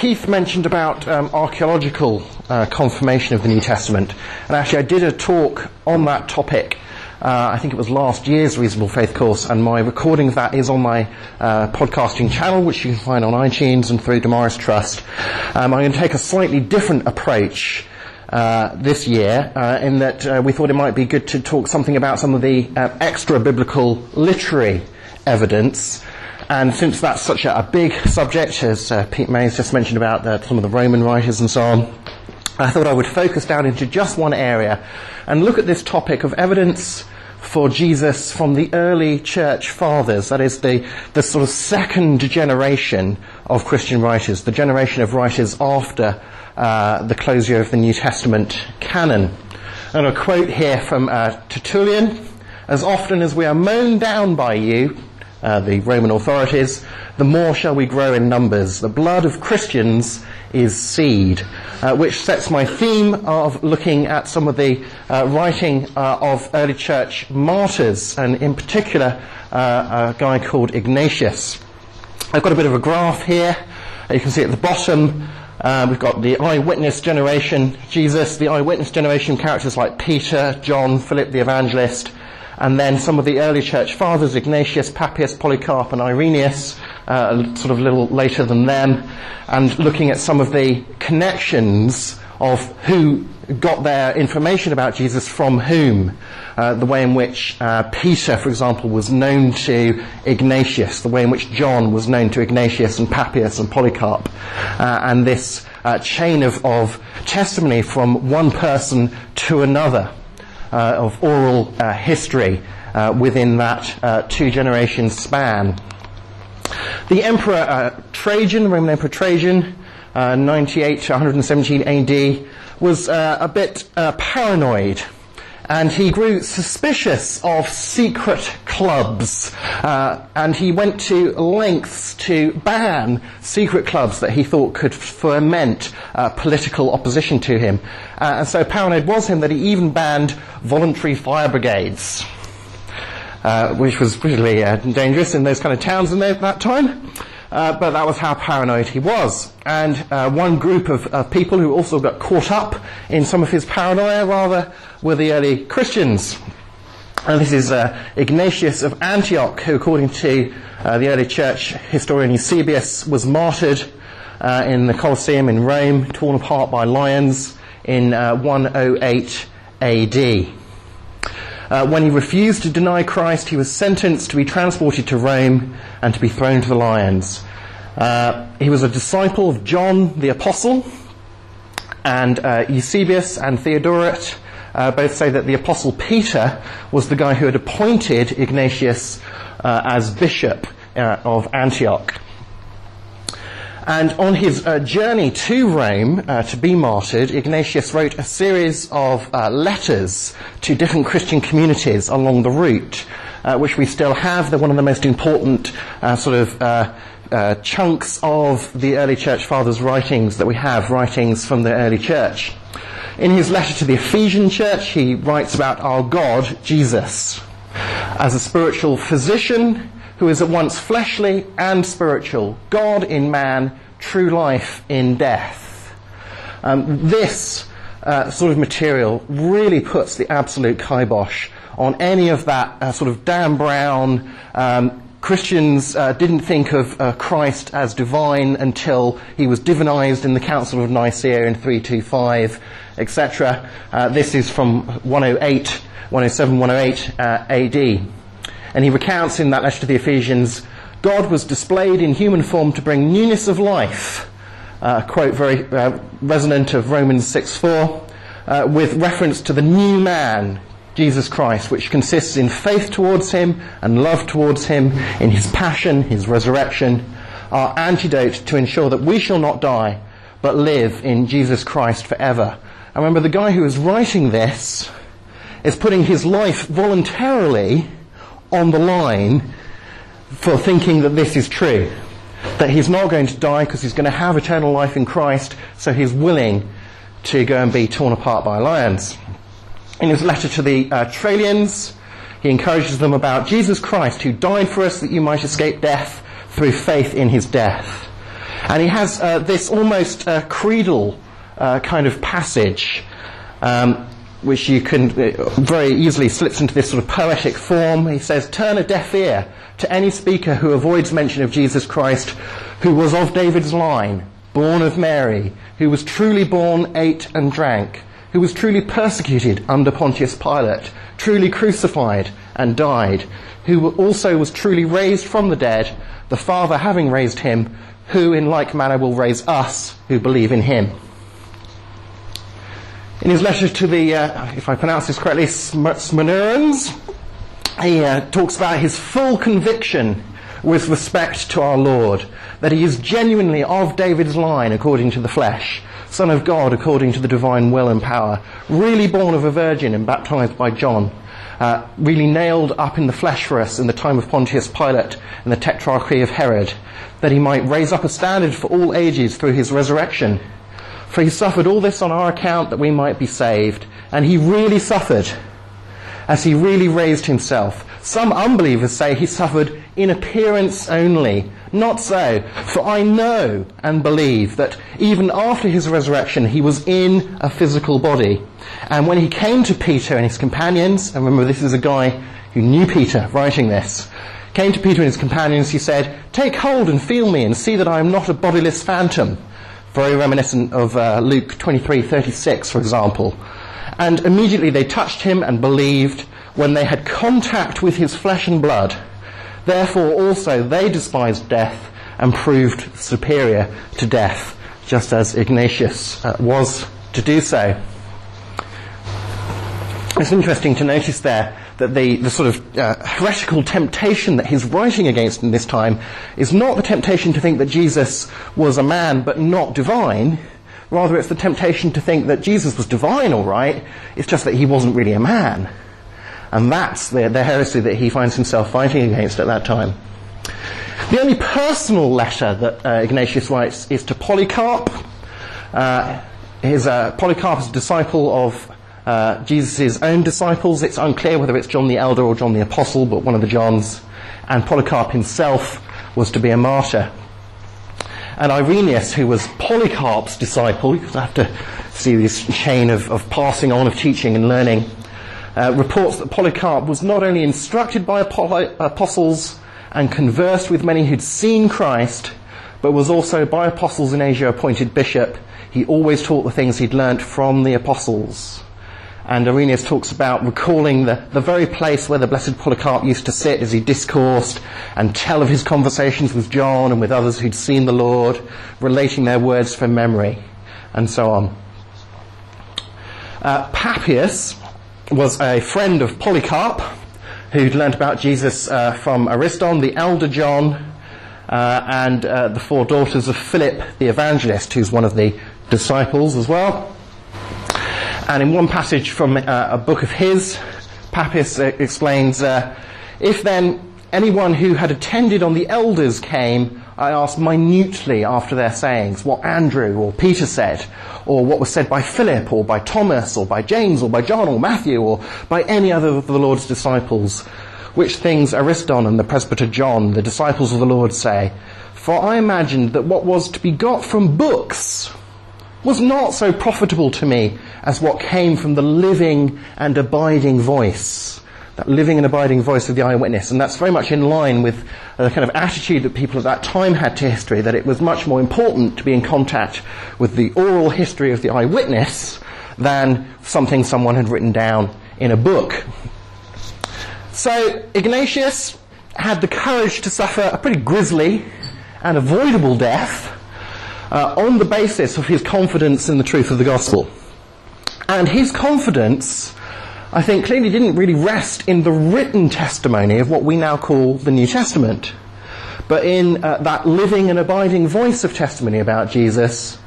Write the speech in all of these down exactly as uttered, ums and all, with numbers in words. Keith mentioned about um, archaeological uh, confirmation of the New Testament, and actually I did a talk on that topic. Uh, I think it was last year's Reasonable Faith course, and my recording of that is on my uh, podcasting channel, which you can find on iTunes and through Damaris Trust. Um, I'm going to take a slightly different approach uh, this year, uh, in that uh, we thought it might be good to talk something about some of the uh, extra-biblical literary evidence. And since that's such a, a big subject, as uh, Pete May's just mentioned about the, some of the Roman writers and so on, I thought I would focus down into just one area and look at this topic of evidence for Jesus from the early church fathers, that is the, the sort of second generation of Christian writers, the generation of writers after uh, the closure of the New Testament canon. And a quote here from uh, Tertullian: "As often as we are mown down by you, Uh, the Roman authorities, the more shall we grow in numbers. The blood of Christians is seed," uh, which sets my theme of looking at some of the uh, writing uh, of early church martyrs, and in particular uh, a guy called Ignatius. I've got a bit of a graph here. You can see at the bottom uh, we've got the eyewitness generation, Jesus, the eyewitness generation, characters like Peter, John, Philip the Evangelist, and then some of the early church fathers, Ignatius, Papias, Polycarp and Irenaeus, uh, sort of a little later than them, and looking at some of the connections of who got their information about Jesus from whom, uh, the way in which uh, Peter, for example, was known to Ignatius, the way in which John was known to Ignatius and Papias and Polycarp, uh, and this uh, chain of, of testimony from one person to another. Uh, of oral uh, history uh, within that uh, two-generation span. The Emperor uh, Trajan, Roman Emperor Trajan, uh, ninety-eight to one seventeen A D, was uh, a bit uh, paranoid, and he grew suspicious of secret clubs, uh, and he went to lengths to ban secret clubs that he thought could ferment uh, political opposition to him. Uh, and so paranoid was him that he even banned voluntary fire brigades, uh, which was really uh, dangerous in those kind of towns in there at that time. Uh, but that was how paranoid he was. And uh, one group of uh, people who also got caught up in some of his paranoia, rather, were the early Christians. And this is uh, Ignatius of Antioch, who, according to uh, the early church historian Eusebius, was martyred uh, in the Colosseum in Rome, torn apart by lions in uh, one oh eight A D. Uh, when he refused to deny Christ, he was sentenced to be transported to Rome and to be thrown to the lions. Uh, he was a disciple of John the Apostle, and uh, Eusebius and Theodoret uh, both say that the Apostle Peter was the guy who had appointed Ignatius uh, as bishop uh, of Antioch. And on his uh, journey to Rome uh, to be martyred, Ignatius wrote a series of uh, letters to different Christian communities along the route, uh, which we still have. They're one of the most important uh, sort of uh, uh, chunks of the early church fathers' writings that we have, writings from the early church. In his letter to the Ephesian church, he writes about our God, Jesus, as a spiritual physician who is at once fleshly and spiritual, God in man, true life in death. Um, this uh, sort of material really puts the absolute kibosh on any of that uh, sort of Dan Brown, um, Christians uh, didn't think of uh, Christ as divine until he was divinized in the Council of Nicaea in three two five, et cetera. Uh, this is from one oh eight, one oh seven, one oh eight uh, A D. And he recounts in that letter to the Ephesians, God was displayed in human form to bring newness of life, uh, quote very uh, resonant of Romans six four, uh, with reference to the new man, Jesus Christ, which consists in faith towards him and love towards him, in his passion, his resurrection, our antidote to ensure that we shall not die, but live in Jesus Christ forever. And remember, the guy who is writing this is putting his life voluntarily on the line for thinking that this is true, that he's not going to die because he's going to have eternal life in Christ, so he's willing to go and be torn apart by lions. In his letter to the uh, Trallians, he encourages them about Jesus Christ, who died for us that you might escape death through faith in his death. And he has uh, this almost uh, creedal uh, kind of passage, um, which you can uh, very easily slips into this sort of poetic form. He says, "Turn a deaf ear to any speaker who avoids mention of Jesus Christ, who was of David's line, born of Mary, who was truly born, ate and drank, who was truly persecuted under Pontius Pilate, truly crucified and died, who also was truly raised from the dead, the Father having raised him, who in like manner will raise us who believe in him." In his letter to the, uh, if I pronounce this correctly, Smyrnaeans, he uh, talks about his full conviction with respect to our Lord, that he is genuinely of David's line according to the flesh, Son of God according to the divine will and power, really born of a virgin and baptized by John, uh, really nailed up in the flesh for us in the time of Pontius Pilate and the tetrarchy of Herod, that he might raise up a standard for all ages through his resurrection. For he suffered all this on our account that we might be saved. And he really suffered, as he really raised himself. Some unbelievers say he suffered in appearance only. Not so, for I know and believe that even after his resurrection he was in a physical body. And when he came to Peter and his companions, and remember this is a guy who knew Peter writing this, came to Peter and his companions, he said, "Take hold and feel me and see that I am not a bodiless phantom." Very reminiscent of uh, Luke twenty-three thirty-six, for example. And immediately they touched him and believed when they had contact with his flesh and blood. Therefore also they despised death and proved superior to death, just as Ignatius uh, was to do so. It's interesting to notice there that the, the sort of uh, heretical temptation that he's writing against in this time is not the temptation to think that Jesus was a man but not divine. Rather, it's the temptation to think that Jesus was divine, all right, it's just that he wasn't really a man. And that's the, the heresy that he finds himself fighting against at that time. The only personal letter that uh, Ignatius writes is to Polycarp. Uh, his, uh, Polycarp is a disciple of uh, Jesus' own disciples. It's unclear whether it's John the Elder or John the Apostle, but one of the Johns. And Polycarp himself was to be a martyr. And Irenaeus, who was Polycarp's disciple, you have to see this chain of, of passing on of teaching and learning, uh, reports that Polycarp was not only instructed by Apollo, apostles and conversed with many who'd seen Christ, but was also by apostles in Asia appointed bishop. He always taught the things he'd learnt from the apostles. And Irenaeus talks about recalling the, the very place where the blessed Polycarp used to sit as he discoursed and tell of his conversations with John and with others who'd seen the Lord, relating their words from memory, and so on. Uh, Papias was a friend of Polycarp, who'd learnt about Jesus uh, from Ariston, the elder John, uh, and uh, the four daughters of Philip the Evangelist, who's one of the disciples as well. And in one passage from uh, a book of his, Papias uh, explains, uh, "If then anyone who had attended on the elders came, I asked minutely after their sayings what Andrew or Peter said, or what was said by Philip, or by Thomas, or by James, or by John, or Matthew, or by any other of the Lord's disciples, which things Ariston and the presbyter John, the disciples of the Lord, say. For I imagined that what was to be got from books was not so profitable to me as what came from the living and abiding voice." That living and abiding voice of the eyewitness. And that's very much in line with the kind of attitude that people at that time had to history, that it was much more important to be in contact with the oral history of the eyewitness than something someone had written down in a book. So Ignatius had the courage to suffer a pretty grisly and avoidable death Uh, on the basis of his confidence in the truth of the gospel. And his confidence, I think, clearly didn't really rest in the written testimony of what we now call the New Testament, but in uh, that living and abiding voice of testimony about Jesus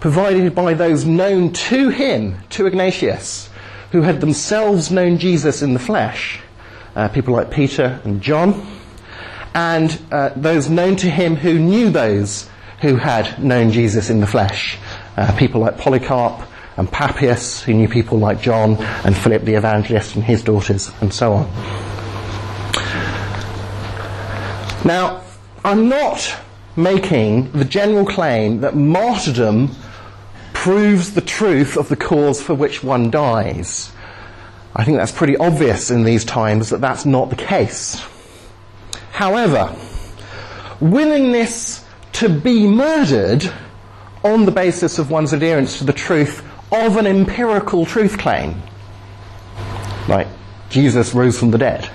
provided by those known to him, to Ignatius, who had themselves known Jesus in the flesh, uh, people like Peter and John, and uh, those known to him who knew those who had known Jesus in the flesh, uh, people like Polycarp and Papias, who knew people like John and Philip the Evangelist and his daughters, and so on. Now, I'm not making the general claim that martyrdom proves the truth of the cause for which one dies. I think that's pretty obvious in these times that that's not the case. However, willingness to be murdered on the basis of one's adherence to the truth of an empirical truth claim, like Jesus rose from the dead,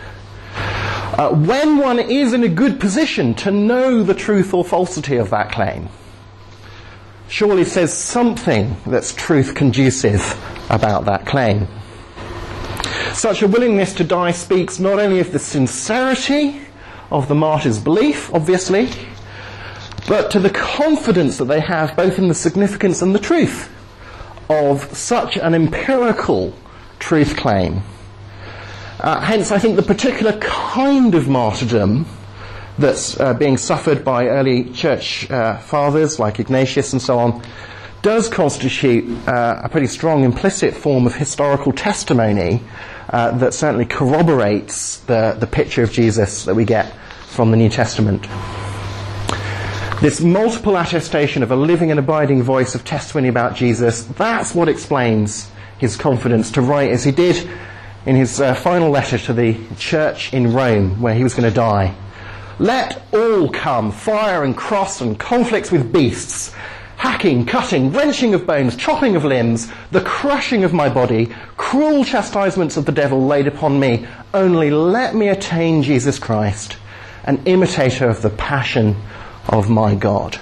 Uh, when one is in a good position to know the truth or falsity of that claim, surely says something that's truth conducive about that claim. Such a willingness to die speaks not only of the sincerity of the martyr's belief, obviously, but to the confidence that they have both in the significance and the truth of such an empirical truth claim. Uh, hence, I think the particular kind of martyrdom that's uh, being suffered by early church uh, fathers like Ignatius and so on does constitute uh, a pretty strong implicit form of historical testimony uh, that certainly corroborates the, the picture of Jesus that we get from the New Testament. This multiple attestation of a living and abiding voice of testimony about Jesus, that's what explains his confidence to write as he did in his uh, final letter to the church in Rome, where he was going to die. Let all come, fire and cross and conflicts with beasts, hacking, cutting, wrenching of bones, chopping of limbs, the crushing of my body, cruel chastisements of the devil laid upon me. Only let me attain Jesus Christ, an imitator of the passion of my God.